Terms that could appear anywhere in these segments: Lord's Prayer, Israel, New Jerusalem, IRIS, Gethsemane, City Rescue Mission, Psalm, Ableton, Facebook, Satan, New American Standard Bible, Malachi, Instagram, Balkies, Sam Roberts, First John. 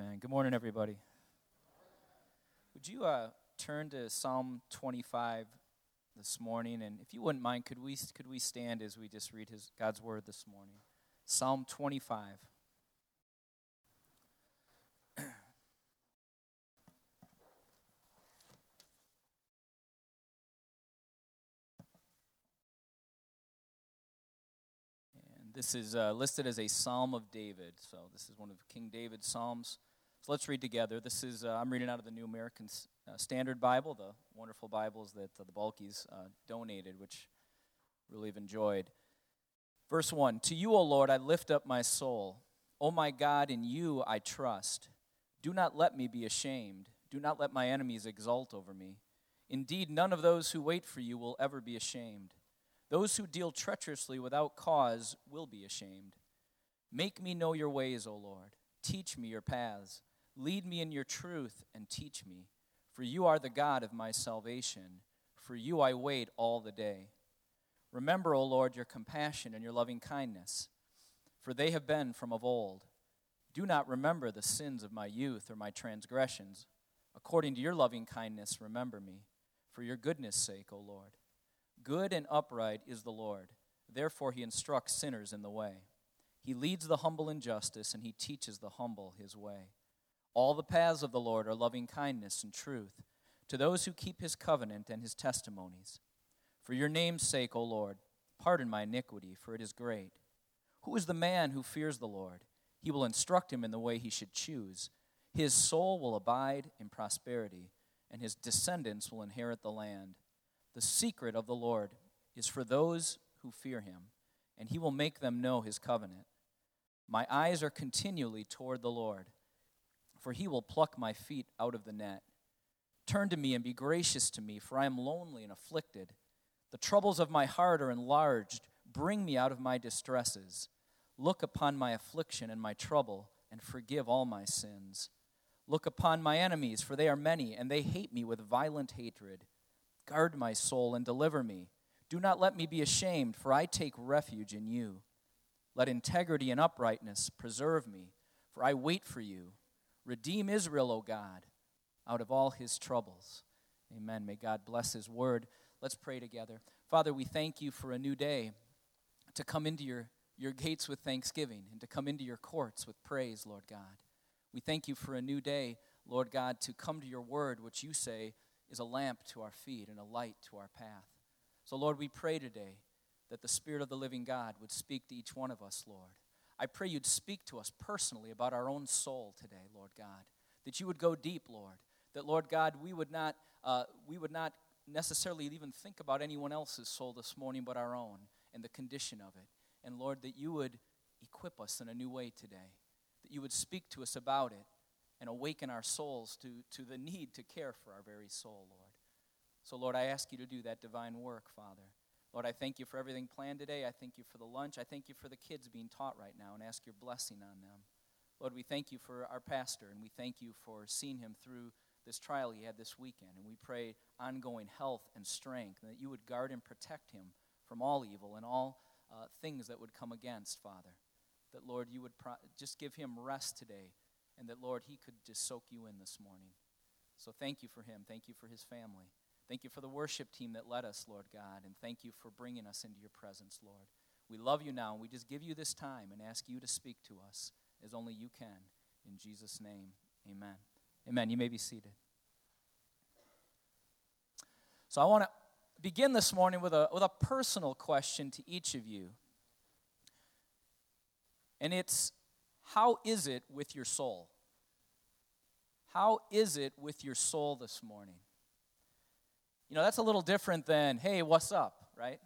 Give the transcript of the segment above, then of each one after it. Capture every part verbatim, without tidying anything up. Amen. Good morning, everybody. Would you uh, turn to Psalm twenty-five this morning? And if you wouldn't mind, could we could we stand as we just read his God's word this morning? Psalm twenty-five. This is uh, listed as a Psalm of David, so this is one of King David's Psalms. So let's read together. This is, uh, I'm reading out of the New American uh, Standard Bible, the wonderful Bibles that uh, the Balkies uh, donated, which really have enjoyed. Verse one, "To you, O Lord, I lift up my soul. O my God, in you I trust. Do not let me be ashamed. Do not let my enemies exult over me. Indeed, none of those who wait for you will ever be ashamed. Those who deal treacherously without cause will be ashamed. Make me know your ways, O Lord. Teach me your paths. Lead me in your truth and teach me. For you are the God of my salvation. For you I wait all the day. Remember, O Lord, your compassion and your loving kindness, for they have been from of old. Do not remember the sins of my youth or my transgressions. According to your loving kindness, remember me, for your goodness' sake, O Lord. Good and upright is the Lord, therefore he instructs sinners in the way. He leads the humble in justice, and he teaches the humble his way. All the paths of the Lord are loving kindness and truth, to those who keep his covenant and his testimonies. For your name's sake, O Lord, pardon my iniquity, for it is great. Who is the man who fears the Lord? He will instruct him in the way he should choose. His soul will abide in prosperity, and his descendants will inherit the land. The secret of the Lord is for those who fear him, and he will make them know his covenant. My eyes are continually toward the Lord, for he will pluck my feet out of the net. Turn to me and be gracious to me, for I am lonely and afflicted. The troubles of my heart are enlarged. Bring me out of my distresses. Look upon my affliction and my trouble, and forgive all my sins. Look upon my enemies, for they are many, and they hate me with violent hatred. Guard my soul and deliver me. Do not let me be ashamed, for I take refuge in you. Let integrity and uprightness preserve me, for I wait for you. Redeem Israel, O God, out of all his troubles." Amen. May God bless his word. Let's pray together. Father, we thank you for a new day, to come into your, your gates with thanksgiving and to come into your courts with praise, Lord God. We thank you for a new day, Lord God, to come to your word, which you say is a lamp to our feet and a light to our path. So, Lord, we pray today that the Spirit of the living God would speak to each one of us, Lord. I pray you'd speak to us personally about our own soul today, Lord God, that you would go deep, Lord, that, Lord God, we would not uh, we would not necessarily even think about anyone else's soul this morning but our own and the condition of it. And, Lord, that you would equip us in a new way today, that you would speak to us about it, and awaken our souls to, to the need to care for our very soul, Lord. So, Lord, I ask you to do that divine work, Father. Lord, I thank you for everything planned today. I thank you for the lunch. I thank you for the kids being taught right now, and ask your blessing on them. Lord, we thank you for our pastor, and we thank you for seeing him through this trial he had this weekend. And we pray ongoing health and strength, and that you would guard and protect him from all evil and all uh, things that would come against, Father. That, Lord, you would pro- just give him rest today, and that, Lord, he could just soak you in this morning. So thank you for him. Thank you for his family. Thank you for the worship team that led us, Lord God, and thank you for bringing us into your presence, Lord. We love you now, and we just give you this time and ask you to speak to us as only you can. In Jesus' name, amen. Amen. You may be seated. So I want to begin this morning with a with a personal question to each of you, and it's, how is it with your soul? How is it with your soul this morning? You know, that's a little different than, hey, what's up, right?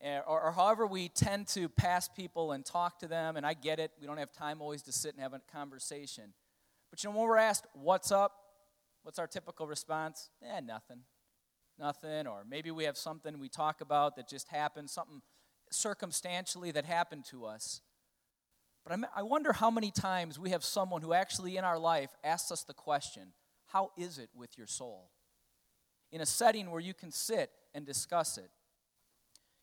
Or, or however we tend to pass people and talk to them, and I get it. We don't have time always to sit and have a conversation. But, you know, when we're asked, what's up, what's our typical response? Eh, nothing. Nothing. Or maybe we have something we talk about that just happened, something circumstantially that happened to us. But I wonder how many times we have someone who actually in our life asks us the question, how is it with your soul? In a setting where you can sit and discuss it.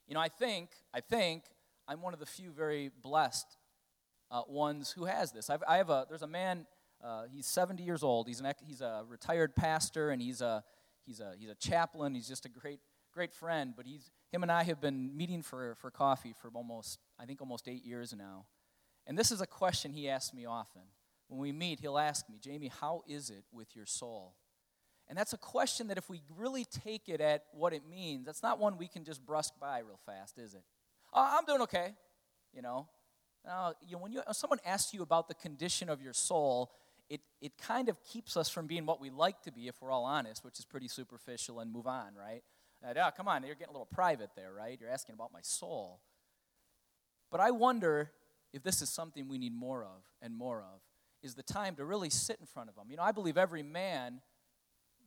You know, I think, I think I'm one of the few very blessed uh, ones who has this. I've, I have a there's a man. Uh, he's seventy years old. He's an he's a retired pastor, and he's a he's a he's a chaplain. He's just a great great friend. But he's him and I have been meeting for for coffee for almost I think almost eight years now. And this is a question he asks me often. When we meet, he'll ask me, "Jamie, how is it with your soul?" And that's a question that if we really take it at what it means, that's not one we can just brush by real fast, is it? Oh, I'm doing okay, you know. Uh, you know when you, someone asks you about the condition of your soul, it it kind of keeps us from being what we like to be, if we're all honest, which is pretty superficial, and move on, right? And, oh, come on, you're getting a little private there, right? You're asking about my soul. But I wonder if this is something we need more of and more of, is the time to really sit in front of them. You know, I believe every man,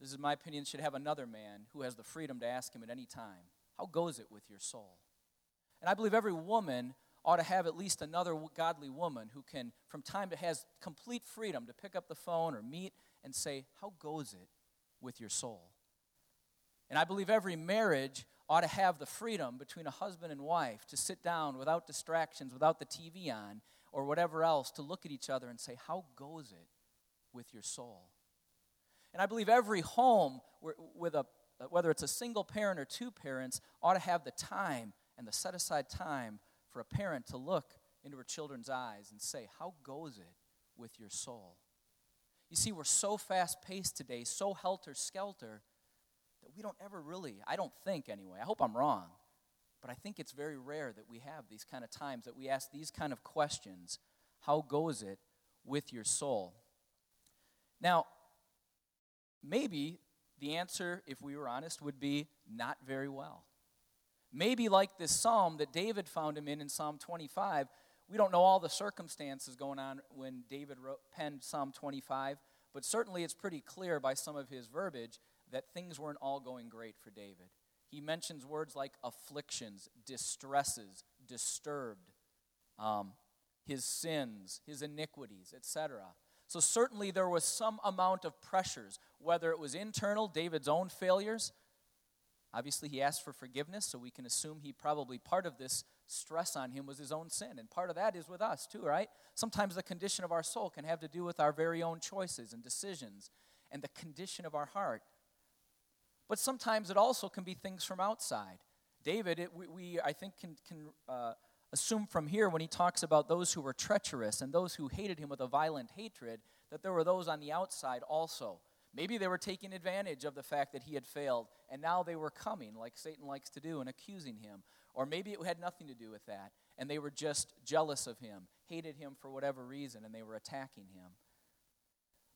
this is my opinion, should have another man who has the freedom to ask him at any time, "How goes it with your soul?" And I believe every woman ought to have at least another godly woman who can, from time to has complete freedom to pick up the phone or meet and say, "How goes it with your soul?" And I believe every marriage ought to have the freedom between a husband and wife to sit down without distractions, without the T V on, or whatever else, to look at each other and say, "How goes it with your soul?" And I believe every home, with a whether it's a single parent or two parents, ought to have the time and the set-aside time for a parent to look into her children's eyes and say, "How goes it with your soul?" You see, we're so fast-paced today, so helter-skelter, that we don't ever really, I don't think anyway, I hope I'm wrong, but I think it's very rare that we have these kind of times, that we ask these kind of questions. How goes it with your soul? Now, maybe the answer, if we were honest, would be not very well. Maybe like this psalm that David found him in in Psalm twenty-five, we don't know all the circumstances going on when David wrote, penned Psalm twenty-five, but certainly it's pretty clear by some of his verbiage that things weren't all going great for David. He mentions words like afflictions, distresses, disturbed, um, his sins, his iniquities, et cetera. So certainly there was some amount of pressures, whether it was internal, David's own failures. Obviously he asked for forgiveness, so we can assume he probably, part of this stress on him was his own sin. And part of that is with us too, right? Sometimes the condition of our soul can have to do with our very own choices and decisions and the condition of our heart. But sometimes it also can be things from outside. David, it, we, we, I think, can, can uh, assume from here when he talks about those who were treacherous and those who hated him with a violent hatred, that there were those on the outside also. Maybe they were taking advantage of the fact that he had failed, and now they were coming, like Satan likes to do, and accusing him. Or maybe it had nothing to do with that, and they were just jealous of him, hated him for whatever reason, and they were attacking him.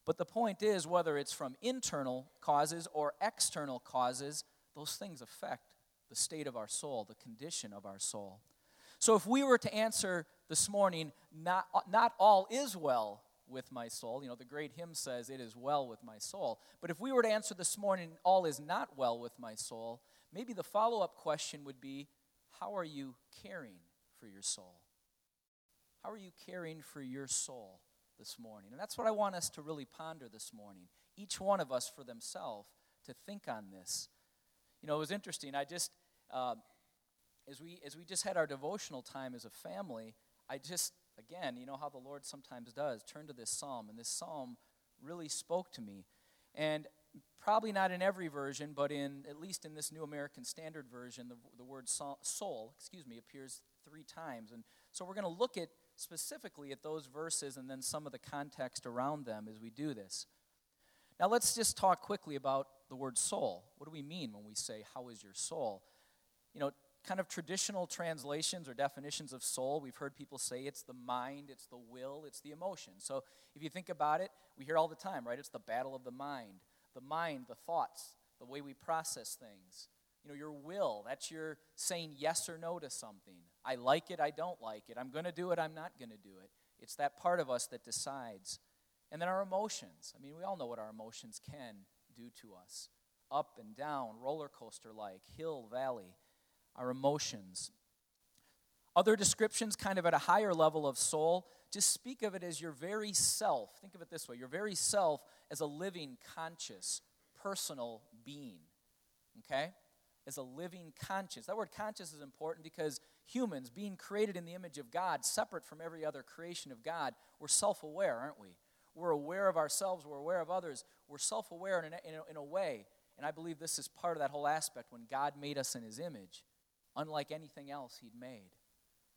But the point is, whether it's from internal causes or external causes, those things affect the state of our soul, the condition of our soul. So if we were to answer this morning, not, not all is well with my soul. You know, the great hymn says, "It is well with my soul." But if we were to answer this morning, all is not well with my soul, maybe the follow-up question would be, how are you caring for your soul? How are you caring for your soul this morning? And that's what I want us to really ponder this morning. Each one of us for themselves to think on this. You know, it was interesting. I just, uh, as we as we just had our devotional time as a family, I just, again, you know how the Lord sometimes does, turn to this psalm. And this psalm really spoke to me. And probably not in every version, but in at least in this New American Standard Version, the, the word soul, excuse me, appears three times. And so we're going to look at specifically at those verses and then some of the context around them as we do this. Now let's just talk quickly about the word soul. What do we mean when we say, how is your soul? You know, kind of traditional translations or definitions of soul, we've heard people say it's the mind, it's the will, it's the emotion. So if you think about it, we hear all the time, right? It's the battle of the mind. The mind, the thoughts, the way we process things. You know, your will, that's your saying yes or no to something. I like it, I don't like it. I'm going to do it, I'm not going to do it. It's that part of us that decides. And then our emotions. I mean, we all know what our emotions can do to us. Up and down, roller coaster-like, hill, valley, our emotions. Other descriptions kind of at a higher level of soul, just speak of it as your very self. Think of it this way, your very self as a living, conscious, personal being. Okay? As a living conscience. That word conscious is important because humans, being created in the image of God, separate from every other creation of God, we're self-aware, aren't we? We're aware of ourselves. We're aware of others. We're self-aware in a, in, a, in a way. And I believe this is part of that whole aspect when God made us in his image, unlike anything else he'd made.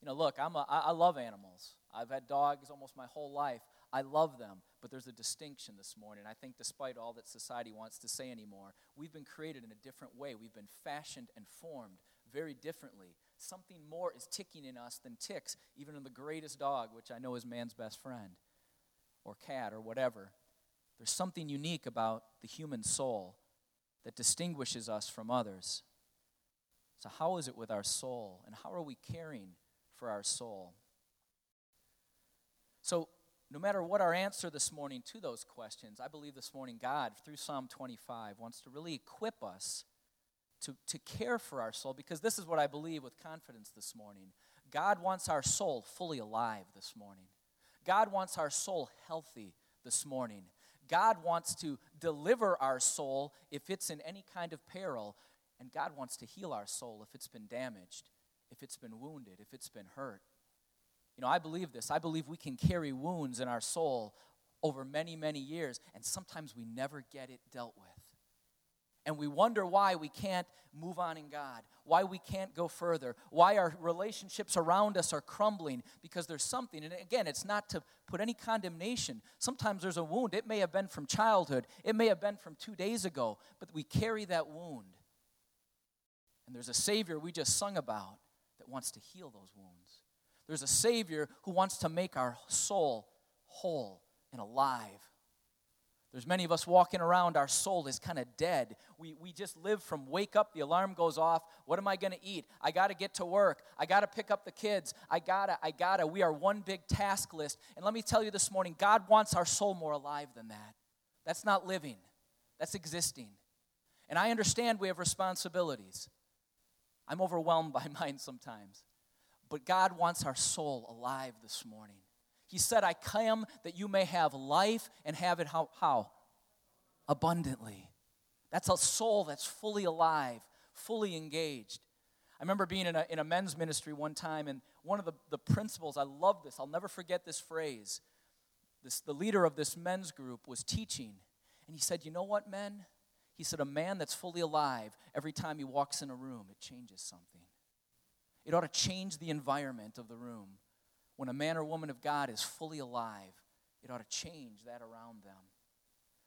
You know, look, I'm a, I, I love animals. I've had dogs almost my whole life. I love them, but there's a distinction this morning. I think despite all that society wants to say anymore, we've been created in a different way. We've been fashioned and formed very differently. Something more is ticking in us than ticks, even in the greatest dog, which I know is man's best friend, or cat, or whatever. There's something unique about the human soul that distinguishes us from others. So how is it with our soul, and how are we caring for our soul? So no matter what our answer this morning to those questions, I believe this morning God, through Psalm twenty-five, wants to really equip us to, to care for our soul, because this is what I believe with confidence this morning. God wants our soul fully alive this morning. God wants our soul healthy this morning. God wants to deliver our soul if it's in any kind of peril, and God wants to heal our soul if it's been damaged, if it's been wounded, if it's been hurt. You know, I believe this. I believe we can carry wounds in our soul over many, many years, and sometimes we never get it dealt with. And we wonder why we can't move on in God, why we can't go further, why our relationships around us are crumbling, because there's something. And again, it's not to put any condemnation. Sometimes there's a wound. It may have been from childhood. It may have been from two days ago, but we carry that wound. And there's a Savior we just sung about that wants to heal those wounds. There's a Savior who wants to make our soul whole and alive. There's many of us walking around, our soul is kind of dead. We we just live from wake up, the alarm goes off. What am I going to eat? I got to get to work. I got to pick up the kids. I got to, I got to. We are one big task list. And let me tell you this morning, God wants our soul more alive than that. That's not living. That's existing. And I understand we have responsibilities. I'm overwhelmed by mine sometimes. But God wants our soul alive this morning. He said, I come that you may have life and have it how? how? Abundantly. That's a soul that's fully alive, fully engaged. I remember being in a, in a men's ministry one time, and one of the, the principals, I love this, I'll never forget this phrase. This, the leader of this men's group was teaching, and he said, you know what, men? He said, a man that's fully alive, every time he walks in a room, it changes something. It ought to change the environment of the room. When a man or woman of God is fully alive, it ought to change that around them.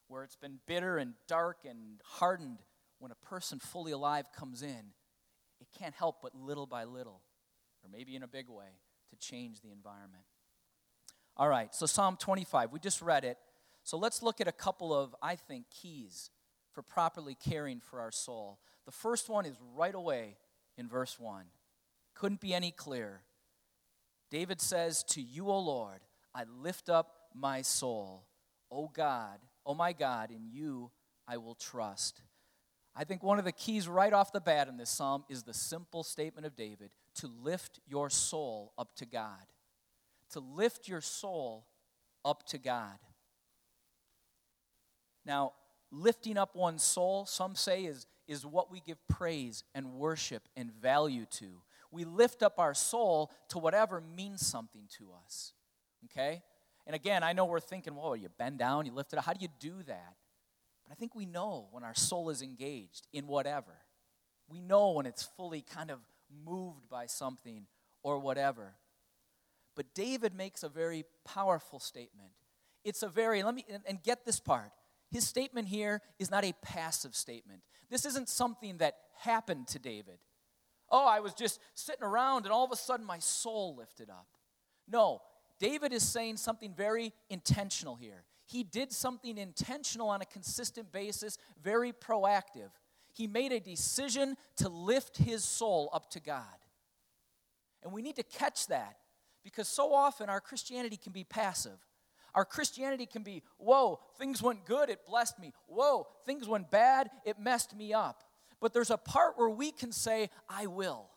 Where it's been bitter and dark and hardened, when a person fully alive comes in, it can't help but little by little, or maybe in a big way, to change the environment. All right, so Psalm twenty-five, we just read it. So let's look at a couple of, I think, keys for properly caring for our soul. The first one is right away in verse one. Couldn't be any clearer. David says, to you, O Lord, I lift up my soul. O God, O my God, in you I will trust. I think one of the keys right off the bat in this psalm is the simple statement of David, to lift your soul up to God. To lift your soul up to God. Now, lifting up one's soul, some say, is, is what we give praise and worship and value to. We lift up our soul to whatever means something to us, okay? And again, I know we're thinking, well, you bend down, you lift it up. How do you do that? But I think we know when our soul is engaged in whatever. We know when it's fully kind of moved by something or whatever. But David makes a very powerful statement. It's a very, let me, and, and get this part. His statement here is not a passive statement. This isn't something that happened to David. Oh, I was just sitting around and all of a sudden my soul lifted up. No, David is saying something very intentional here. He did something intentional on a consistent basis, very proactive. He made a decision to lift his soul up to God. And we need to catch that, because so often our Christianity can be passive. Our Christianity can be, whoa, things went good, it blessed me. Whoa, things went bad, it messed me up. But there's a part where we can say, I will.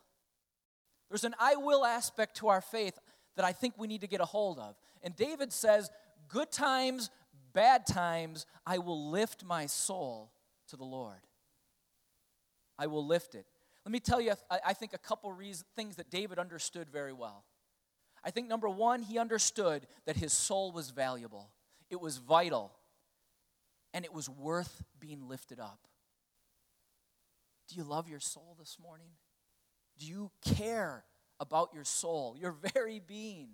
There's an I will aspect to our faith that I think we need to get a hold of. And David says, good times, bad times, I will lift my soul to the Lord. I will lift it. Let me tell you, I, I think a couple reasons, things that David understood very well. I think number one, he understood that his soul was valuable. It was vital. And it was worth being lifted up. Do you love your soul this morning? Do you care about your soul, your very being?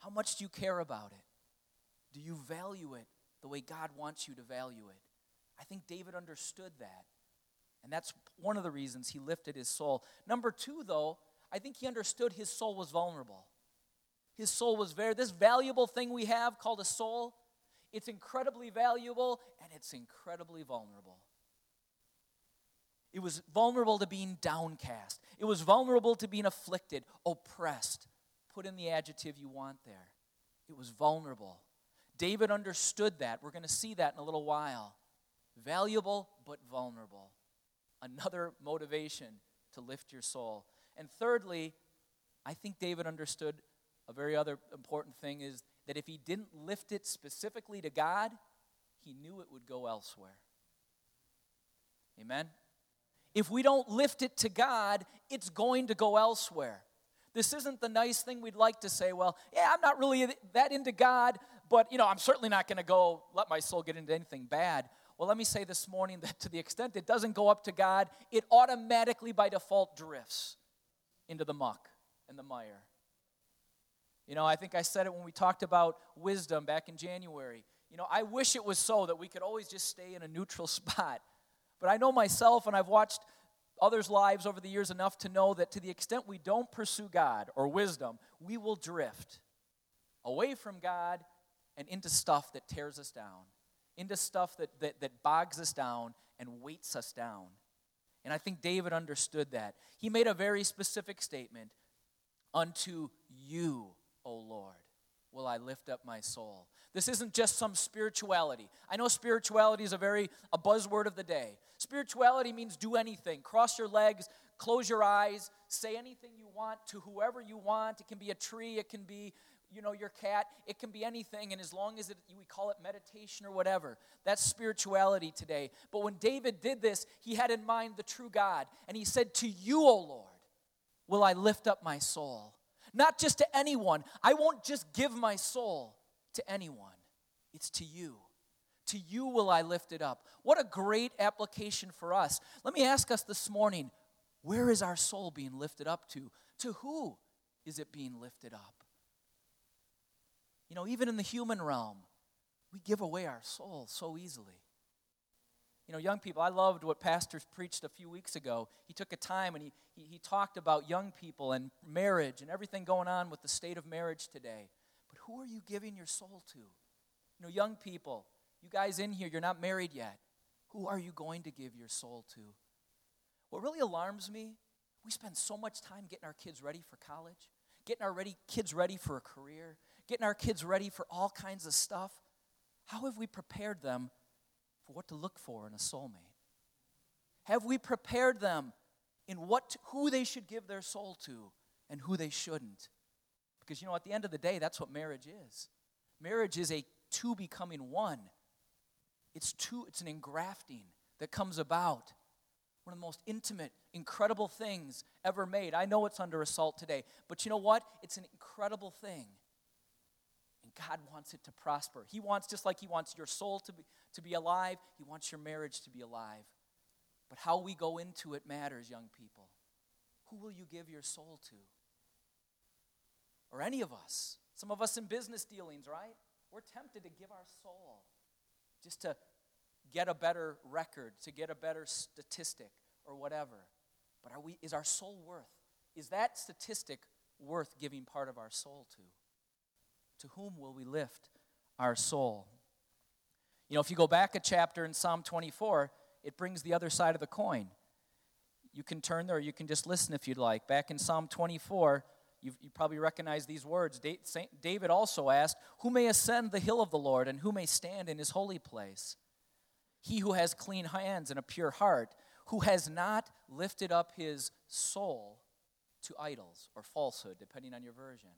How much do you care about it? Do you value it the way God wants you to value it? I think David understood that. And that's one of the reasons he lifted his soul. Number two, though, I think he understood his soul was vulnerable. His soul was very, this valuable thing we have called a soul, it's incredibly valuable and it's incredibly vulnerable. It was vulnerable to being downcast. It was vulnerable to being afflicted, oppressed. Put in the adjective you want there. It was vulnerable. David understood that. We're going to see that in a little while. Valuable but vulnerable. Another motivation to lift your soul. And thirdly, I think David understood a very other important thing is that if he didn't lift it specifically to God, he knew it would go elsewhere. Amen? If we don't lift it to God, it's going to go elsewhere. This isn't the nice thing we'd like to say, well, yeah, I'm not really that into God, but, you know, I'm certainly not going to go let my soul get into anything bad. Well, let me say this morning that to the extent it doesn't go up to God, it automatically by default drifts into the muck and the mire. You know, I think I said it when we talked about wisdom back in January. You know, I wish it was so that we could always just stay in a neutral spot. But I know myself, and I've watched others' lives over the years enough to know that to the extent we don't pursue God or wisdom, we will drift away from God and into stuff that tears us down, into stuff that, that, that bogs us down and weights us down. And I think David understood that. He made a very specific statement, unto you, O Lord, will I lift up my soul. This isn't just some spirituality. I know spirituality is a very a buzzword of the day. Spirituality means do anything. Cross your legs, close your eyes, say anything you want to whoever you want. It can be a tree, it can be, you know, your cat, it can be anything, and as long as it, we call it meditation or whatever. That's spirituality today. But when David did this, he had in mind the true God, and he said, to you, O Lord, will I lift up my soul. Not just to anyone. I won't just give my soul to anyone. It's to you. To you will I lift it up. What a great application for us. Let me ask us this morning, where is our soul being lifted up to? To who is it being lifted up? You know, even in the human realm, we give away our soul so easily. You know, young people, I loved what pastors preached a few weeks ago. He took a time and he, he he talked about young people and marriage and everything going on with the state of marriage today. But who are you giving your soul to? You know, young people, you guys in here, you're not married yet. Who are you going to give your soul to? What really alarms me, we spend so much time getting our kids ready for college, getting our ready, kids ready for a career, getting our kids ready for all kinds of stuff. How have we prepared them for what to look for in a soulmate? Have we prepared them in what, who they should give their soul to and who they shouldn't? Because, you know, at the end of the day, that's what marriage is. Marriage is a two becoming one. It's two, it's an engrafting that comes about. One of the most intimate, incredible things ever made. I know it's under assault today, but you know what? It's an incredible thing. And God wants it to prosper. He wants, just like he wants your soul to be, to be alive, he wants your marriage to be alive. But how we go into it matters, young people. Who will you give your soul to? Or any of us. Some of us in business dealings, right? We're tempted to give our soul just to get a better record, to get a better statistic or whatever. But are we? Is our soul worth? Is that statistic worth giving part of our soul to? To whom will we lift our soul? You know, if you go back a chapter in Psalm twenty-four, it brings the other side of the coin. You can turn there, or you can just listen if you'd like. Back in Psalm twenty-four, you you probably recognize these words. David also asked, who may ascend the hill of the Lord, and who may stand in his holy place? He who has clean hands and a pure heart, who has not lifted up his soul to idols or falsehood, depending on your version.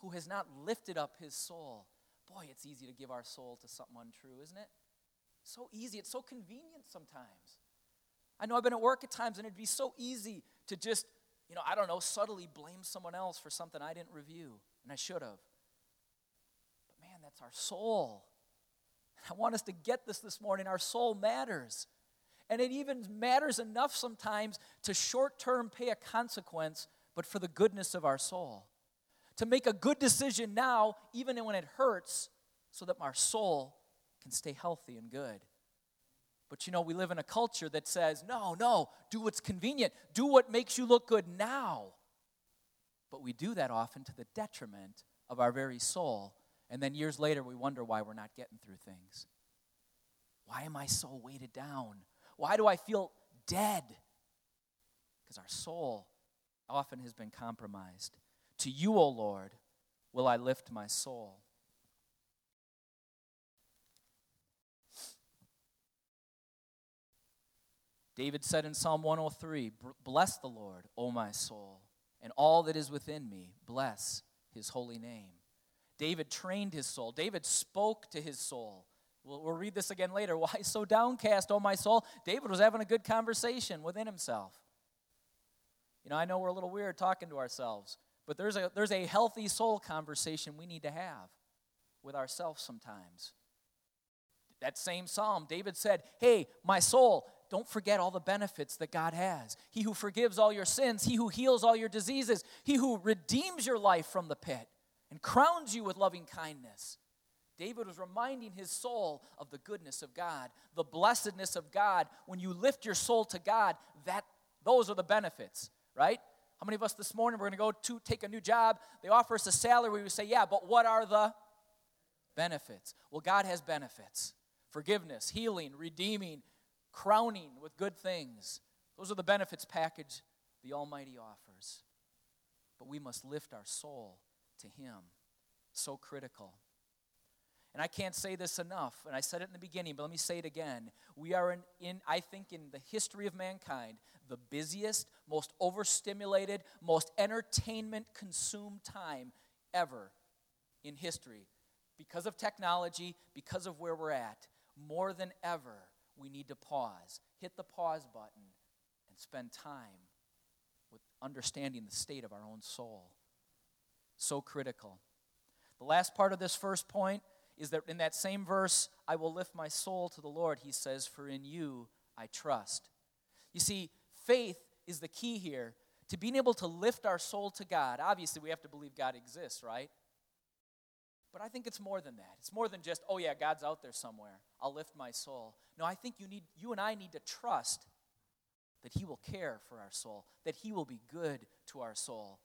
Who has not lifted up his soul. Boy, it's easy to give our soul to something untrue, isn't it? So easy. It's so convenient sometimes. I know I've been at work at times, and it'd be so easy to just, you know, I don't know, subtly blame someone else for something I didn't review, and I should have. But man, that's our soul. I want us to get this this morning. Our soul matters. And it even matters enough sometimes to short-term pay a consequence, but for the goodness of our soul. To make a good decision now, even when it hurts, so that our soul can stay healthy and good. But you know, we live in a culture that says, no, no, do what's convenient. Do what makes you look good now. But we do that often to the detriment of our very soul. And then years later, we wonder why we're not getting through things. Why am I so weighted down? Why do I feel dead? Because our soul often has been compromised. To you, O Lord, will I lift my soul. David said in Psalm one oh three, bless the Lord, O my soul, and all that is within me, bless his holy name. David trained his soul. David spoke to his soul. We'll, we'll read this again later. Why so downcast, O my soul? David was having a good conversation within himself. You know, I know we're a little weird talking to ourselves, but there's a, there's a healthy soul conversation we need to have with ourselves sometimes. That same psalm, David said, hey, my soul, don't forget all the benefits that God has. He who forgives all your sins, he who heals all your diseases, he who redeems your life from the pit and crowns you with loving kindness. David was reminding his soul of the goodness of God, the blessedness of God. When you lift your soul to God, that those are the benefits, right? How many of us this morning, we're going to go to take a new job. They offer us a salary. We say, yeah, but what are the benefits? Well, God has benefits. Forgiveness, healing, redeeming, crowning with good things. Those are the benefits package the Almighty offers. But we must lift our soul to Him. So critical. And I can't say this enough, and I said it in the beginning, but let me say it again. We are in, in I think, in the history of mankind, the busiest, most overstimulated, most entertainment-consumed time ever in history. Because of technology, because of where we're at, more than ever, we need to pause, hit the pause button, and spend time with understanding the state of our own soul. So critical. The last part of this first point is that in that same verse, I will lift my soul to the Lord, he says, for in you I trust. You see, faith is the key here to being able to lift our soul to God. Obviously, we have to believe God exists, right? But I think it's more than that. It's more than just, oh yeah, God's out there somewhere. I'll lift my soul. No, I think you need, you and I need to trust that He will care for our soul, that He will be good to our soul,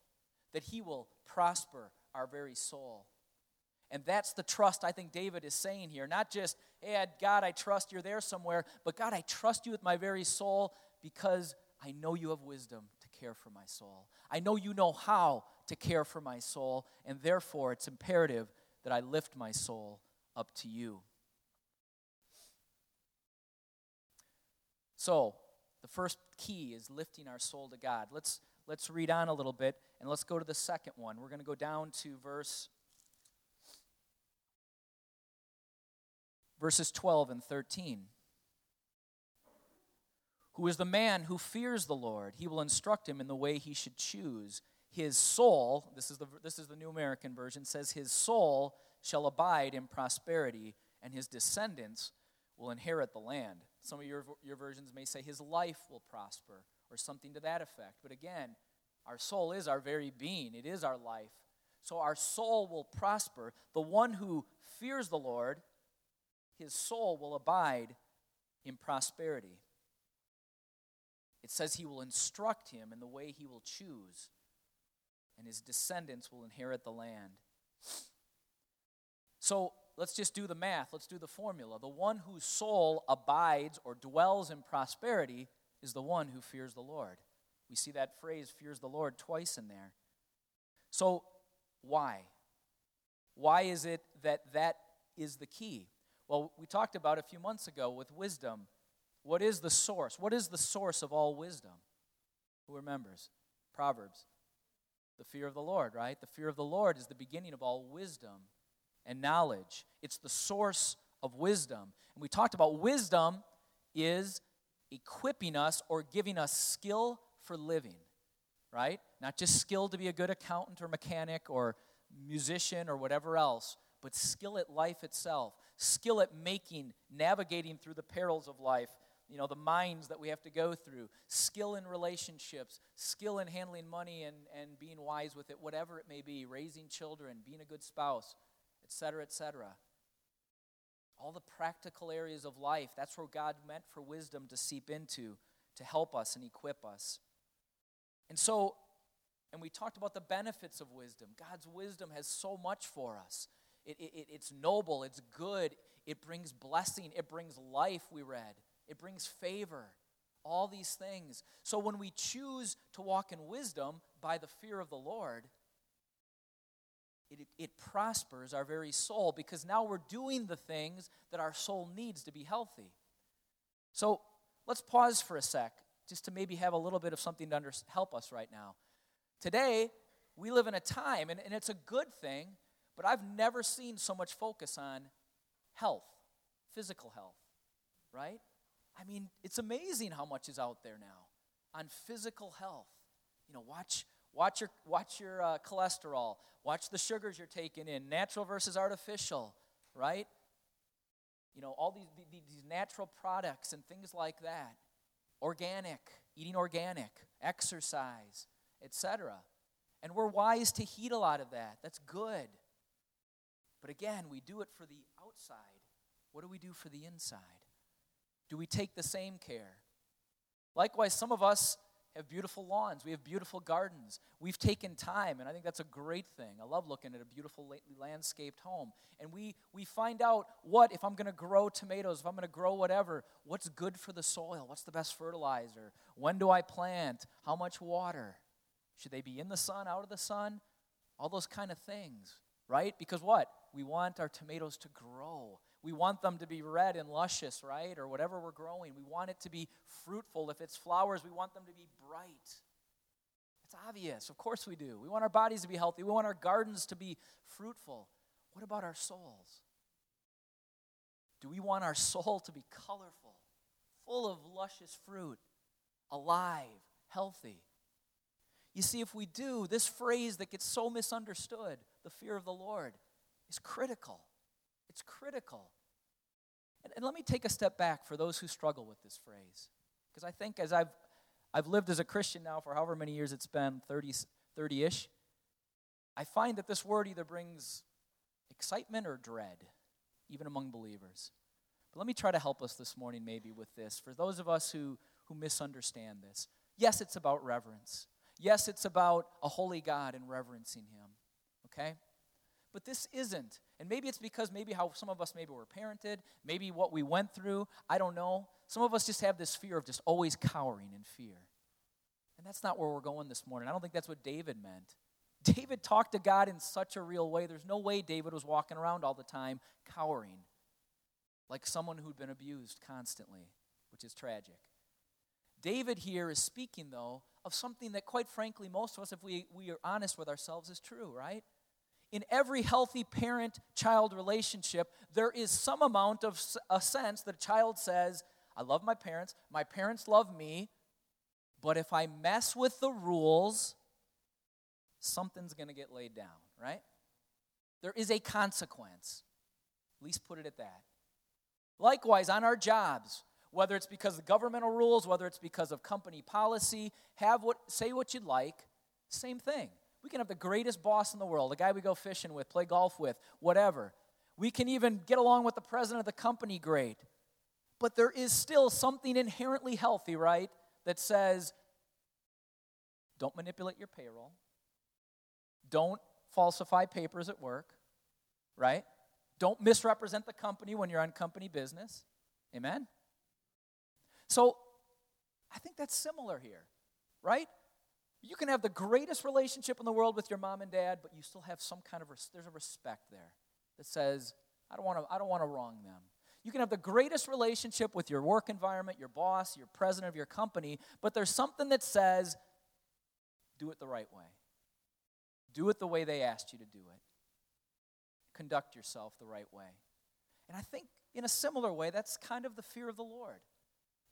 that He will prosper our very soul. And that's the trust I think David is saying here. Not just, hey, God, I trust you're there somewhere, but God, I trust you with my very soul because I know you have wisdom to care for my soul. I know you know how to care for my soul, and therefore it's imperative that I lift my soul up to you. So, the first key is lifting our soul to God. Let's let's read on a little bit, and let's go to the second one. We're going to go down to verse verses twelve and thirteen. Who is the man who fears the Lord? He will instruct him in the way he should choose. His soul, this is the this is the New American Version, says his soul shall abide in prosperity, and his descendants will inherit the land. Some of your, your versions may say his life will prosper, or something to that effect. But again, our soul is our very being. It is our life. So our soul will prosper. The one who fears the Lord, his soul will abide in prosperity. It says he will instruct him in the way he will choose, and his descendants will inherit the land. So let's just do the math. Let's do the formula. The one whose soul abides or dwells in prosperity is the one who fears the Lord. We see that phrase, fears the Lord, twice in there. So why? Why is it that that is the key? Well, we talked about a few months ago with wisdom. What is the source? What is the source of all wisdom? Who remembers? Proverbs. The fear of the Lord, right? The fear of the Lord is the beginning of all wisdom and knowledge. It's the source of wisdom. And we talked about wisdom is equipping us or giving us skill for living, right? Not just skill to be a good accountant or mechanic or musician or whatever else, but skill at life itself, skill at making, navigating through the perils of life, you know, the minds that we have to go through, skill in relationships, skill in handling money and, and being wise with it, whatever it may be, raising children, being a good spouse, et cetera, et cetera. All the practical areas of life, that's where God meant for wisdom to seep into, to help us and equip us. And so, and we talked about the benefits of wisdom. God's wisdom has so much for us. It, it, it's noble, it's good, it brings blessing, it brings life, we read. It brings favor, all these things. So when we choose to walk in wisdom by the fear of the Lord, it, it prospers our very soul, because now we're doing the things that our soul needs to be healthy. So let's pause for a sec, just to maybe have a little bit of something to under, help us right now. Today, we live in a time, and, and it's a good thing, but I've never seen so much focus on health, physical health, right? I mean, it's amazing how much is out there now on physical health. You know, watch watch your watch your uh, cholesterol, watch the sugars you're taking in, natural versus artificial, right? You know, all these, these, these natural products and things like that, organic, eating organic, exercise, et cetera. And we're wise to heed a lot of that. That's good. But again, we do it for the outside. What do we do for the inside? Do we take the same care? Likewise, some of us have beautiful lawns. We have beautiful gardens. We've taken time, and I think that's a great thing. I love looking at a beautiful landscaped home. And we we find out what, if I'm going to grow tomatoes, if I'm going to grow whatever, what's good for the soil? What's the best fertilizer? When do I plant? How much water? Should they be in the sun, out of the sun? All those kind of things, right? Because what? We want our tomatoes to grow. We want them to be red and luscious, right? Or whatever we're growing. We want it to be fruitful. If it's flowers, we want them to be bright. It's obvious. Of course we do. We want our bodies to be healthy. We want our gardens to be fruitful. What about our souls? Do we want our soul to be colorful, full of luscious fruit, alive, healthy? You see, if we do, this phrase that gets so misunderstood, the fear of the Lord, is critical. It's critical. And, and let me take a step back for those who struggle with this phrase. Because I think as I've I've lived as a Christian now for however many years it's been, thirty, thirty-ish, I find that this word either brings excitement or dread, even among believers. But let me try to help us this morning maybe with this. For those of us who, who misunderstand this, yes, it's about reverence. Yes, it's about a holy God and reverencing him, okay? But this isn't. And maybe it's because maybe how some of us maybe were parented, maybe what we went through, I don't know. Some of us just have this fear of just always cowering in fear. And that's not where we're going this morning. I don't think that's what David meant. David talked to God in such a real way. There's no way David was walking around all the time cowering like someone who'd been abused constantly, which is tragic. David here is speaking, though, of something that, quite frankly, most of us, if we, we are honest with ourselves, is true, right? In every healthy parent-child relationship, there is some amount of a sense that a child says, I love my parents, my parents love me, but if I mess with the rules, something's going to get laid down, right? There is a consequence. At least put it at that. Likewise, on our jobs, whether it's because of governmental rules, whether it's because of company policy, have what say what you'd like, same thing. We can have the greatest boss in the world, the guy we go fishing with, play golf with, whatever. We can even get along with the president of the company great. But there is still something inherently healthy, right, that says don't manipulate your payroll. Don't falsify papers at work, right? Don't misrepresent the company when you're on company business. Amen? So I think that's similar here, right? You can have the greatest relationship in the world with your mom and dad, but you still have some kind of, res- there's a respect there that says, I don't want to, I don't want to wrong them. You can have the greatest relationship with your work environment, your boss, your president of your company, but there's something that says, do it the right way. Do it the way they asked you to do it. Conduct yourself the right way. And I think in a similar way, that's kind of the fear of the Lord.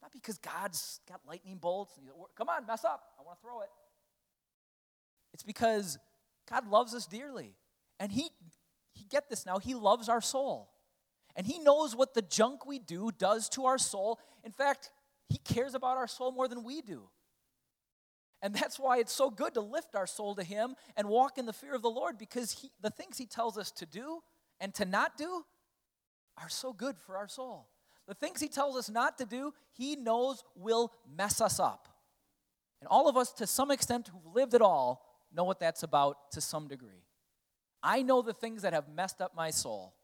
Not because God's got lightning bolts and he's like, come on, mess up. I want to throw it. It's because God loves us dearly. And he, he get this now, he loves our soul. And he knows what the junk we do does to our soul. In fact, he cares about our soul more than we do. And that's why it's so good to lift our soul to him and walk in the fear of the Lord, because he, the things he tells us to do and to not do are so good for our soul. The things he tells us not to do, he knows will mess us up. And all of us, to some extent, who've lived it all, know what that's about to some degree. I know the things that have messed up my soul.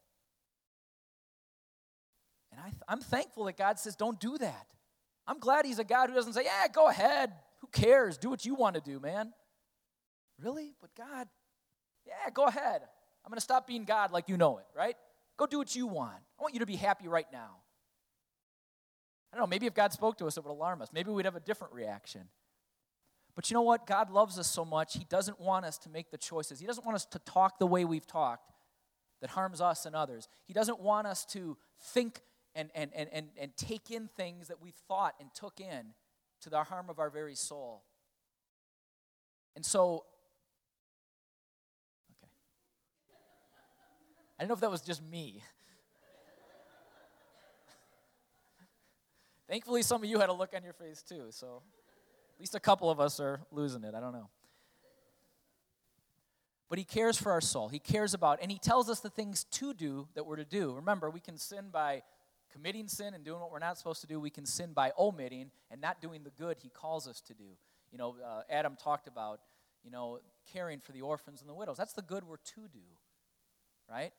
And I th- I'm thankful that God says, don't do that. I'm glad he's a God who doesn't say, yeah, go ahead. Who cares? Do what you want to do, man. Really? But God, yeah, go ahead. I'm going to stop being God like you know it, right? Go do what you want. I want you to be happy right now. I don't know, maybe if God spoke to us, it would alarm us. Maybe we'd have a different reaction. But you know what? God loves us so much, he doesn't want us to make the choices. He doesn't want us to talk the way we've talked that harms us and others. He doesn't want us to think and and and and, and take in things that we've thought and took in to the harm of our very soul. And so, okay. I don't know if that was just me. Thankfully, some of you had a look on your face too, so at least a couple of us are losing it. I don't know. But he cares for our soul. He cares about, and he tells us the things to do that we're to do. Remember, we can sin by committing sin and doing what we're not supposed to do. We can sin by omitting and not doing the good he calls us to do. You know, uh, Adam talked about, you know, caring for the orphans and the widows. That's the good we're to do, right?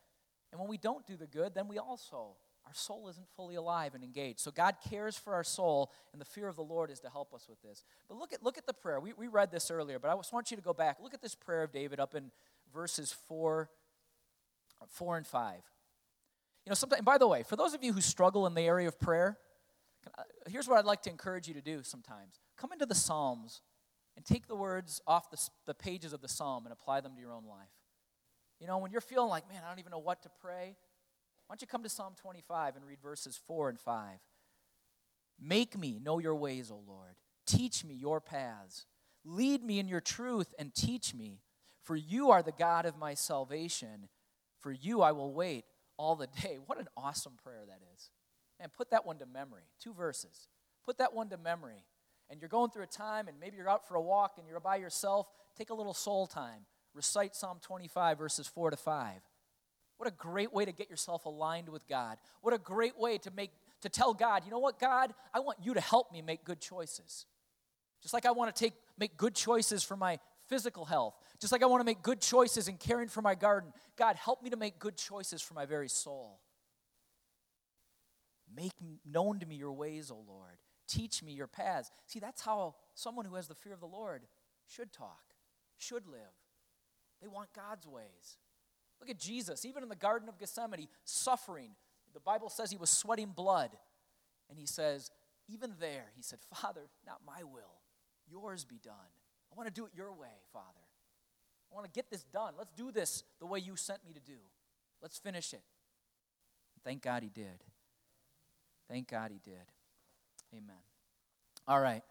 And when we don't do the good, then we also our soul isn't fully alive and engaged. So God cares for our soul, and the fear of the Lord is to help us with this. But look at look at the prayer. We we read this earlier, but I just want you to go back. Look at this prayer of David up in verses four, four and five. You know, sometimes, and by the way, for those of you who struggle in the area of prayer, here's what I'd like to encourage you to do sometimes. Come into the Psalms and take the words off the, the pages of the Psalm and apply them to your own life. You know, when you're feeling like, man, I don't even know what to pray, why don't you come to Psalm twenty-five and read verses four and five. Make me know your ways, O Lord. Teach me your paths. Lead me in your truth and teach me. For you are the God of my salvation. For you I will wait all the day. What an awesome prayer that is. Man, put that one to memory. Two verses. Put that one to memory. And you're going through a time and maybe you're out for a walk and you're by yourself. Take a little soul time. Recite Psalm twenty-five, verses four to five. What a great way to get yourself aligned with God. What a great way to make to tell God, you know what, God, I want you to help me make good choices. Just like I want to take make good choices for my physical health. Just like I want to make good choices in caring for my garden. God, help me to make good choices for my very soul. Make known to me your ways, O Lord. Teach me your paths. See, that's how someone who has the fear of the Lord should talk, should live. They want God's ways. Look at Jesus, even in the Garden of Gethsemane, suffering. The Bible says he was sweating blood. And he says, even there, he said, Father, not my will, yours be done. I want to do it your way, Father. I want to get this done. Let's do this the way you sent me to do. Let's finish it. Thank God he did. Thank God he did. Amen. All right.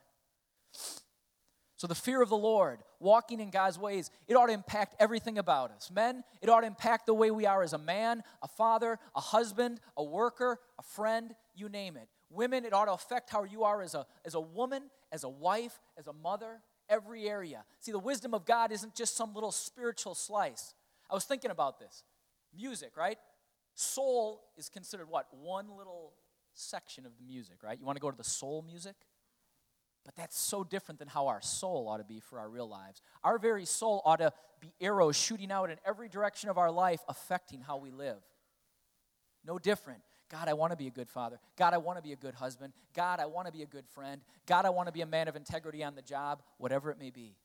So the fear of the Lord, walking in God's ways, it ought to impact everything about us. Men, it ought to impact the way we are as a man, a father, a husband, a worker, a friend, you name it. Women, it ought to affect how you are as a, as a woman, as a wife, as a mother, every area. See, the wisdom of God isn't just some little spiritual slice. I was thinking about this. Music, right? Soul is considered what? One little section of the music, right? You want to go to the soul music? But that's so different than how our soul ought to be for our real lives. Our very soul ought to be arrows shooting out in every direction of our life, affecting how we live. No different. God, I want to be a good father. God, I want to be a good husband. God, I want to be a good friend. God, I want to be a man of integrity on the job, whatever it may be.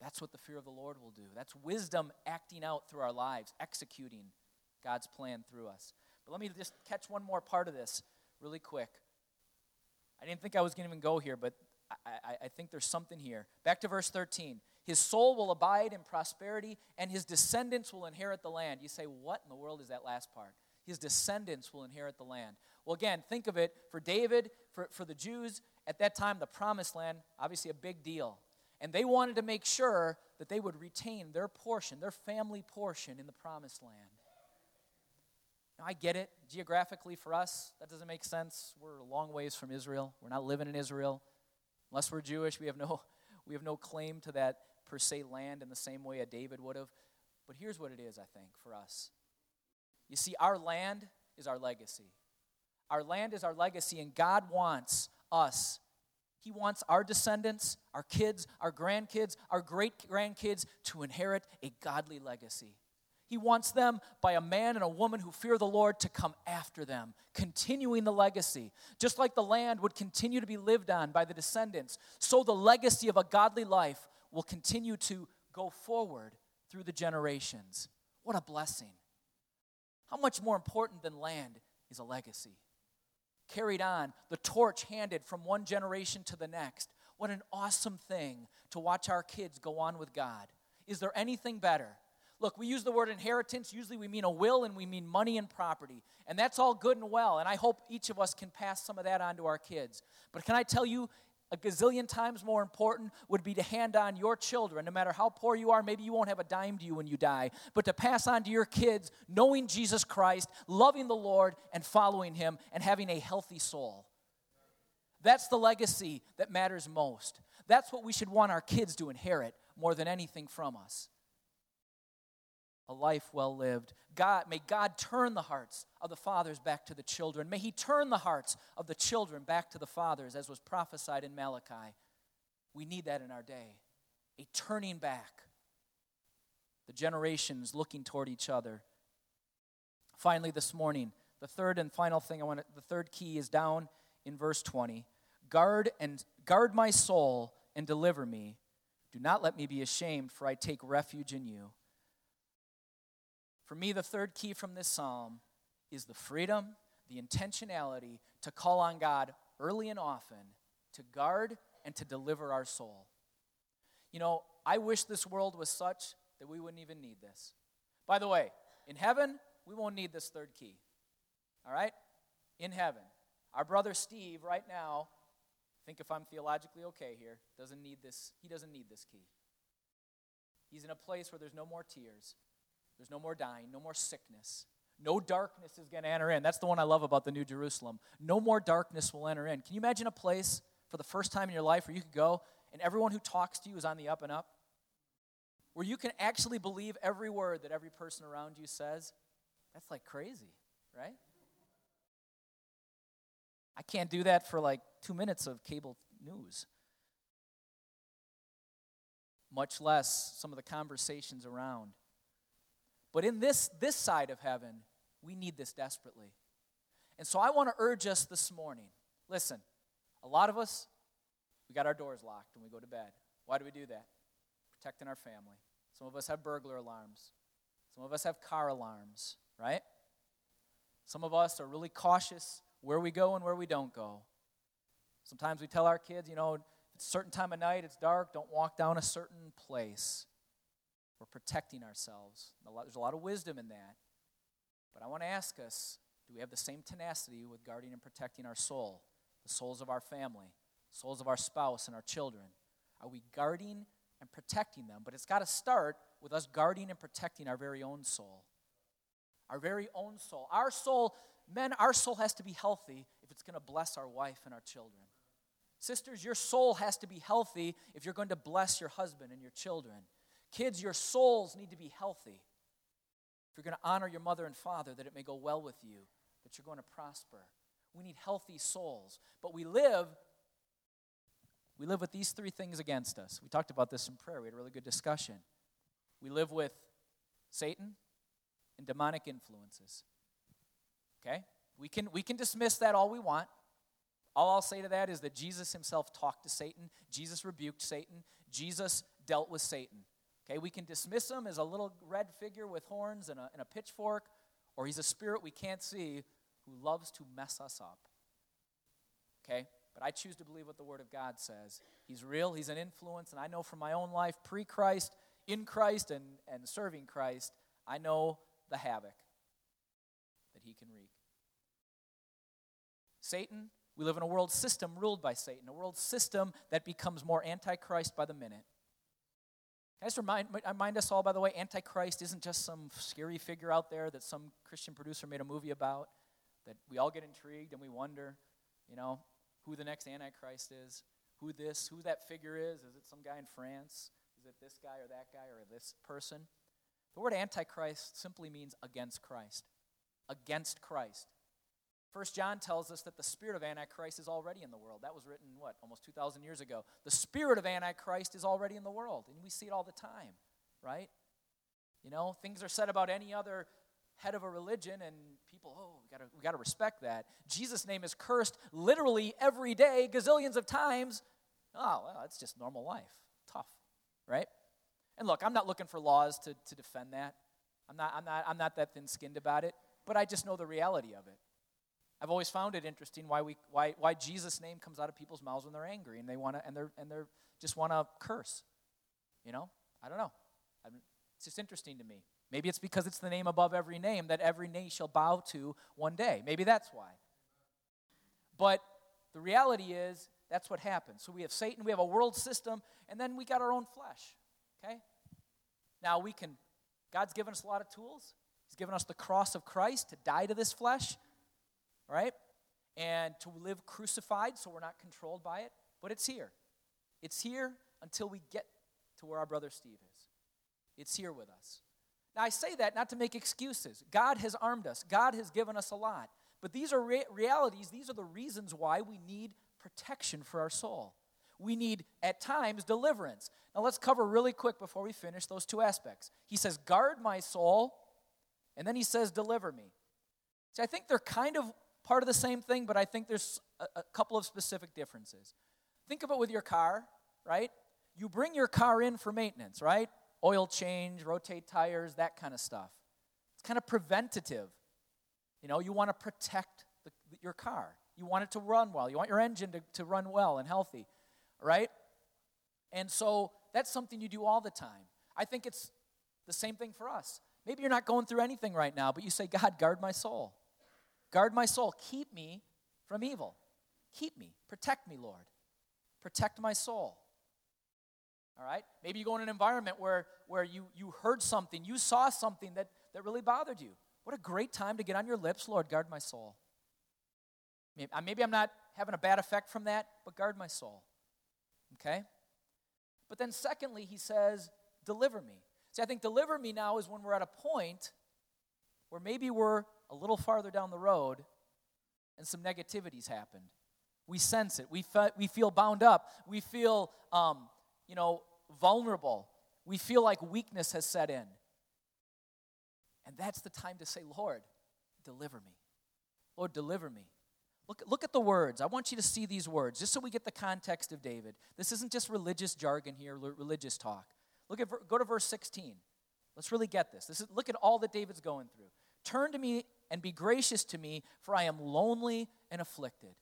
That's what the fear of the Lord will do. That's wisdom acting out through our lives, executing God's plan through us. But let me just catch one more part of this really quick. I didn't think I was going to even go here, but I, I, I think there's something here. Back to verse thirteen. His soul will abide in prosperity, and his descendants will inherit the land. You say, what in the world is that last part? His descendants will inherit the land. Well, again, think of it. For David, for, for the Jews, at that time, the promised land, obviously a big deal. And they wanted to make sure that they would retain their portion, their family portion in the promised land. Now, I get it. Geographically, for us, that doesn't make sense. We're a long ways from Israel. We're not living in Israel. Unless we're Jewish, we have no, we have no claim to that per se land in the same way a David would have. But here's what it is, I think, for us. You see, our land is our legacy. Our land is our legacy, and God wants us. He wants our descendants, our kids, our grandkids, our great-grandkids to inherit a godly legacy. He wants them, by a man and a woman who fear the Lord, to come after them, continuing the legacy. Just like the land would continue to be lived on by the descendants, so the legacy of a godly life will continue to go forward through the generations. What a blessing. How much more important than land is a legacy? Carried on, the torch handed from one generation to the next. What an awesome thing to watch our kids go on with God. Is there anything better? Look, we use the word inheritance. Usually we mean a will and we mean money and property. And that's all good and well. And I hope each of us can pass some of that on to our kids. But can I tell you, a gazillion times more important would be to hand on your children, no matter how poor you are, maybe you won't have a dime to you when you die, but to pass on to your kids knowing Jesus Christ, loving the Lord, and following Him, and having a healthy soul. That's the legacy that matters most. That's what we should want our kids to inherit more than anything from us. A life well lived. God, may God turn the hearts of the fathers back to the children. May He turn the hearts of the children back to the fathers, as was prophesied in Malachi. We need that in our day, a turning back. The generations looking toward each other. Finally, this morning, the third and final thing I want to, the third key is down in verse twenty. Guard and guard my soul and deliver me. Do not let me be ashamed, for I take refuge in you. For me, the third key from this psalm is the freedom, the intentionality to call on God early and often to guard and to deliver our soul. You know, I wish this world was such that we wouldn't even need this. By the way, in heaven, we won't need this third key. All right? In heaven. Our brother Steve right now, I think if I'm theologically okay here, doesn't need this. He doesn't need this key. He's in a place where there's no more tears. There's no more dying, no more sickness. No darkness is going to enter in. That's the one I love about the New Jerusalem. No more darkness will enter in. Can you imagine a place for the first time in your life where you could go and everyone who talks to you is on the up and up? Where you can actually believe every word that every person around you says? That's like crazy, right? I can't do that for like two minutes of cable news. Much less some of the conversations around. But in this, this side of heaven, we need this desperately. And so I want to urge us this morning. Listen, a lot of us, we got our doors locked when we go to bed. Why do we do that? Protecting our family. Some of us have burglar alarms. Some of us have car alarms, right? Some of us are really cautious where we go and where we don't go. Sometimes we tell our kids, you know, it's a certain time of night, it's dark, don't walk down a certain place. We're protecting ourselves. There's a lot of wisdom in that. But I want to ask us, do we have the same tenacity with guarding and protecting our soul, the souls of our family, souls of our spouse and our children? Are we guarding and protecting them? But it's got to start with us guarding and protecting our very own soul. Our very own soul. Our soul, men, our soul has to be healthy if it's going to bless our wife and our children. Sisters, your soul has to be healthy if you're going to bless your husband and your children. Kids, your souls need to be healthy. If you're going to honor your mother and father, that it may go well with you, that you're going to prosper. We need healthy souls. But we live, we live with these three things against us. We talked about this in prayer. We had a really good discussion. We live with Satan and demonic influences. Okay? We can, we can dismiss that all we want. All I'll say to that is that Jesus himself talked to Satan. Jesus rebuked Satan. Jesus dealt with Satan. Okay, we can dismiss him as a little red figure with horns and a, and a pitchfork, or he's a spirit we can't see who loves to mess us up. Okay, but I choose to believe what the Word of God says. He's real, he's an influence, and I know from my own life, pre-Christ, in Christ, and, and serving Christ, I know the havoc that he can wreak. Satan, we live in a world system ruled by Satan, a world system that becomes more antichrist by the minute. Can I just remind, remind us all, by the way, antichrist isn't just some scary figure out there that some Christian producer made a movie about, that we all get intrigued and we wonder, you know, who the next antichrist is, who this, who that figure is. Is it some guy in France? Is it this guy or that guy or this person? The word antichrist simply means against Christ. Against Christ. First John tells us that the spirit of antichrist is already in the world. That was written, what, almost two thousand years ago. The spirit of antichrist is already in the world, and we see it all the time, right? You know, things are said about any other head of a religion, and people, oh, we gotta, we gotta respect that. Jesus' name is cursed literally every day, gazillions of times. Oh, well, that's just normal life. Tough, right? And look, I'm not looking for laws to, to defend that. I'm not, I'm not, I'm not that thin-skinned about it, but I just know the reality of it. I've always found it interesting why we, why, why Jesus' name comes out of people's mouths when they're angry and they want to, and they're, and they're just want to curse. You know, I don't know. I mean, it's just interesting to me. Maybe it's because it's the name above every name that every knee shall bow to one day. Maybe that's why. But the reality is that's what happens. So we have Satan, we have a world system, and then we got our own flesh. Okay? Now we can, God's given us a lot of tools. He's given us the cross of Christ to die to this flesh, right? And to live crucified so we're not controlled by it. But it's here. It's here until we get to where our brother Steve is. It's here with us. Now, I say that not to make excuses. God has armed us. God has given us a lot. But these are re- realities. These are the reasons why we need protection for our soul. We need, at times, deliverance. Now, let's cover really quick before we finish those two aspects. He says, guard my soul, and then he says, deliver me. See, I think they're kind of part of the same thing, but I think there's a, a couple of specific differences. Think of it with your car, right? You bring your car in for maintenance, right? Oil change, rotate tires, that kind of stuff. It's kind of preventative. You know, you want to protect the, your car. You want it to run well. You want your engine to, to run well and healthy, right? And so that's something you do all the time. I think it's the same thing for us. Maybe you're not going through anything right now, but you say, God, guard my soul. Guard my soul. Keep me from evil. Keep me. Protect me, Lord. Protect my soul. All right? Maybe you go in an environment where, where you, you heard something, you saw something that, that really bothered you. What a great time to get on your lips, Lord, guard my soul. Maybe, maybe I'm not having a bad effect from that, but guard my soul. Okay? But then secondly, he says, deliver me. See, I think deliver me now is when we're at a point where maybe we're a little farther down the road and some negativity's happened. We sense it. We, fe- we feel bound up. We feel, um, you know, vulnerable. We feel like weakness has set in. And that's the time to say, Lord, deliver me. Lord, deliver me. Look, look at the words. I want you to see these words just so we get the context of David. This isn't just religious jargon here, religious talk. Look at, go to verse sixteen. Let's really get this. This is, look at all that David's going through. Turn to me and be gracious to me, for I am lonely and afflicted.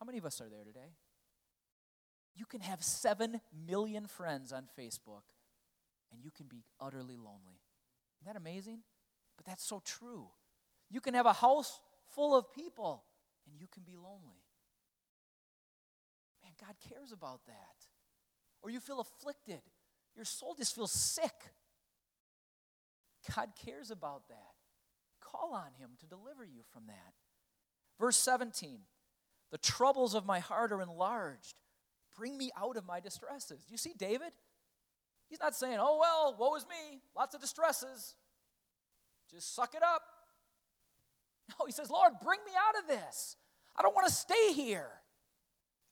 How many of us are there today? You can have seven million friends on Facebook, and you can be utterly lonely. Isn't that amazing? But that's so true. You can have a house full of people, and you can be lonely. Man, God cares about that. Or you feel afflicted. Your soul just feels sick. God cares about that. Call on him to deliver you from that. Verse seventeen, the troubles of my heart are enlarged. Bring me out of my distresses. Do you see David? He's not saying, oh, well, woe is me, lots of distresses. Just suck it up. No, he says, Lord, bring me out of this. I don't want to stay here.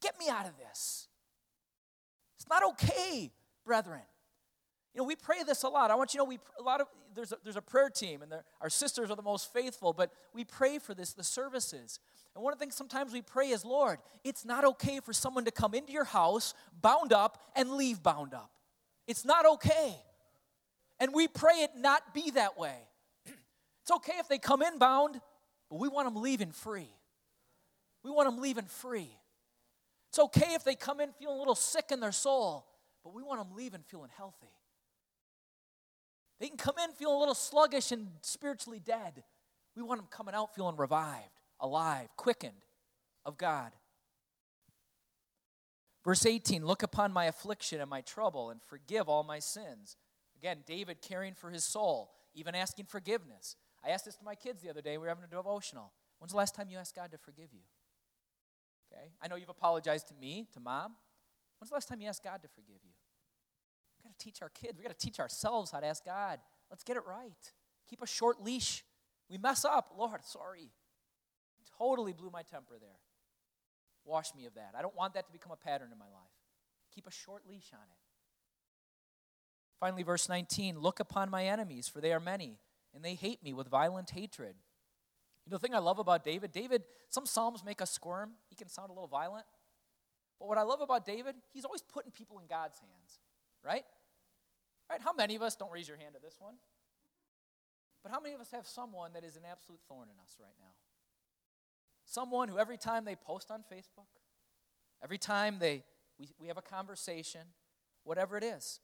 Get me out of this. It's not okay, brethren. You know, we pray this a lot. I want you to know we a lot of there's a, there's a prayer team, and our sisters are the most faithful, but we pray for this, the services. And one of the things sometimes we pray is, Lord, it's not okay for someone to come into your house bound up and leave bound up. It's not okay. And we pray it not be that way. It's okay if they come in bound, but we want them leaving free. We want them leaving free. It's okay if they come in feeling a little sick in their soul, but we want them leaving feeling healthy. They can come in feeling a little sluggish and spiritually dead. We want them coming out feeling revived, alive, quickened of God. Verse eighteen, look upon my affliction and my trouble and forgive all my sins. Again, David caring for his soul, even asking forgiveness. I asked this to my kids the other day. We were having a devotional. When's the last time you asked God to forgive you? Okay, I know you've apologized to me, to mom. When's the last time you asked God to forgive you? We've got to teach our kids. We've got to teach ourselves how to ask God. Let's get it right. Keep a short leash. We mess up. Lord, sorry. Totally blew my temper there. Wash me of that. I don't want that to become a pattern in my life. Keep a short leash on it. Finally, verse nineteen, look upon my enemies, for they are many, and they hate me with violent hatred. You know, the thing I love about David, David, some Psalms make us squirm. He can sound a little violent. But what I love about David, he's always putting people in God's hands, right? Right? How many of us, don't raise your hand to this one, but how many of us have someone that is an absolute thorn in us right now? Someone who every time they post on Facebook, every time they we, we have a conversation, whatever it is.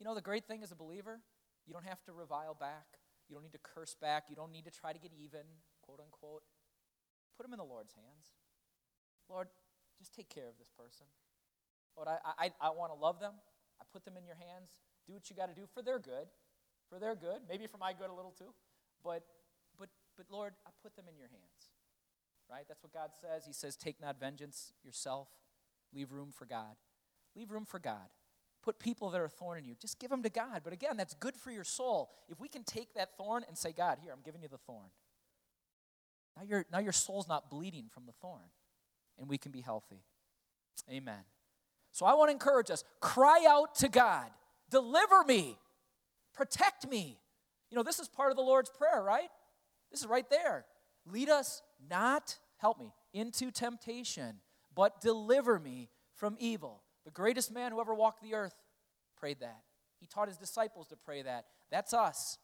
You know, the great thing as a believer, you don't have to revile back. You don't need to curse back. You don't need to try to get even, quote unquote. Put them in the Lord's hands. Lord, just take care of this person. Lord, I, I, I want to love them. I put them in your hands. Do what you got to do for their good. For their good. Maybe for my good a little too. But, but, but Lord, I put them in your hands. Right? That's what God says. He says, take not vengeance yourself. Leave room for God. Leave room for God. Put people that are a thorn in you. Just give them to God. But again, that's good for your soul. If we can take that thorn and say, God, here, I'm giving you the thorn. Now, your now your soul's not bleeding from the thorn. And we can be healthy. Amen. So I want to encourage us. Cry out to God. Deliver me. Protect me. You know, this is part of the Lord's Prayer, right? This is right there. Lead us not, help me, into temptation, but deliver me from evil. The greatest man who ever walked the earth prayed that. He taught his disciples to pray that. That's us.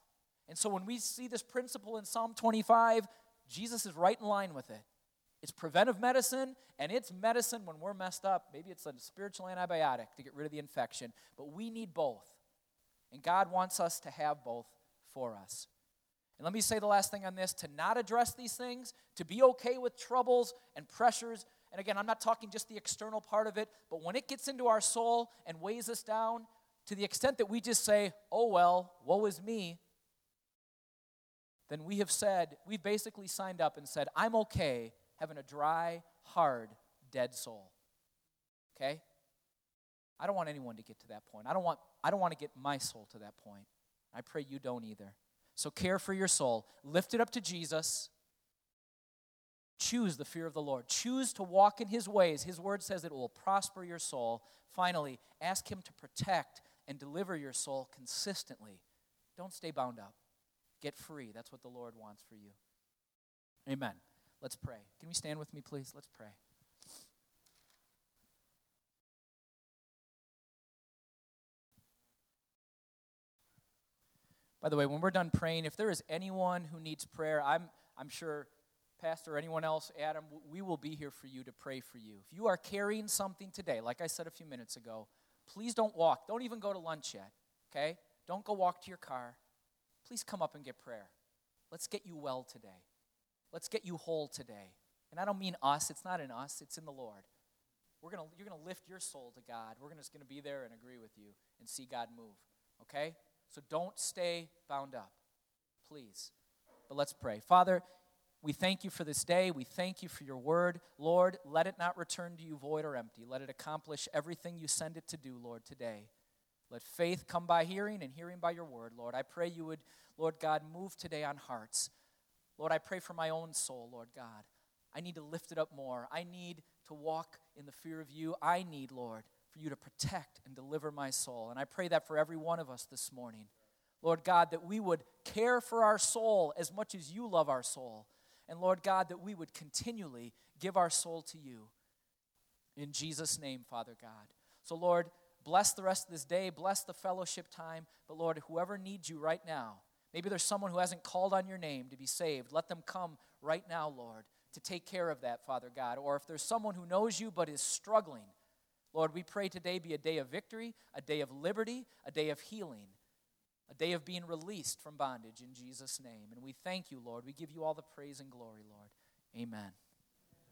And so when we see this principle in Psalm twenty-five, Jesus is right in line with it. It's preventive medicine, and it's medicine when we're messed up. Maybe it's a spiritual antibiotic to get rid of the infection, but we need both. And God wants us to have both for us. And let me say the last thing on this, to not address these things, to be okay with troubles and pressures. And again, I'm not talking just the external part of it, but when it gets into our soul and weighs us down, to the extent that we just say, oh, well, woe is me, then we have said, we've basically signed up and said, I'm okay having a dry, hard, dead soul. Okay? I don't want anyone to get to that point. I don't want, I don't want to get my soul to that point. I pray you don't either. So care for your soul. Lift it up to Jesus. Choose the fear of the Lord. Choose to walk in his ways. His word says it will prosper your soul. Finally, ask him to protect and deliver your soul consistently. Don't stay bound up. Get free. That's what the Lord wants for you. Amen. Let's pray. Can we stand with me, please? Let's pray. By the way, when we're done praying, if there is anyone who needs prayer, I'm I'm sure, Pastor or anyone else, Adam, we will be here for you to pray for you. If you are carrying something today, like I said a few minutes ago, please don't walk. Don't even go to lunch yet, okay? Don't go walk to your car. Please come up and get prayer. Let's get you well today. Let's get you whole today. And I don't mean us. It's not in us. It's in the Lord. We're gonna You're going to lift your soul to God. We're just going to be there and agree with you and see God move, okay? So don't stay bound up, please. But let's pray. Father, we thank you for this day. We thank you for your word. Lord, let it not return to you void or empty. Let it accomplish everything you send it to do, Lord, today. Let faith come by hearing and hearing by your word, Lord. I pray you would, Lord God, move today on hearts. Lord, I pray for my own soul, Lord God. I need to lift it up more. I need to walk in the fear of you. I need, Lord, for you to protect and deliver my soul. And I pray that for every one of us this morning. Lord God, that we would care for our soul as much as you love our soul. And Lord God, that we would continually give our soul to you. In Jesus' name, Father God. So Lord, bless the rest of this day. Bless the fellowship time. But Lord, whoever needs you right now, maybe there's someone who hasn't called on your name to be saved. Let them come right now, Lord, to take care of that, Father God. Or if there's someone who knows you but is struggling, Lord, we pray today be a day of victory, a day of liberty, a day of healing. a day of being released from bondage in Jesus' name. And we thank you, Lord. We give you all the praise and glory, Lord. Amen.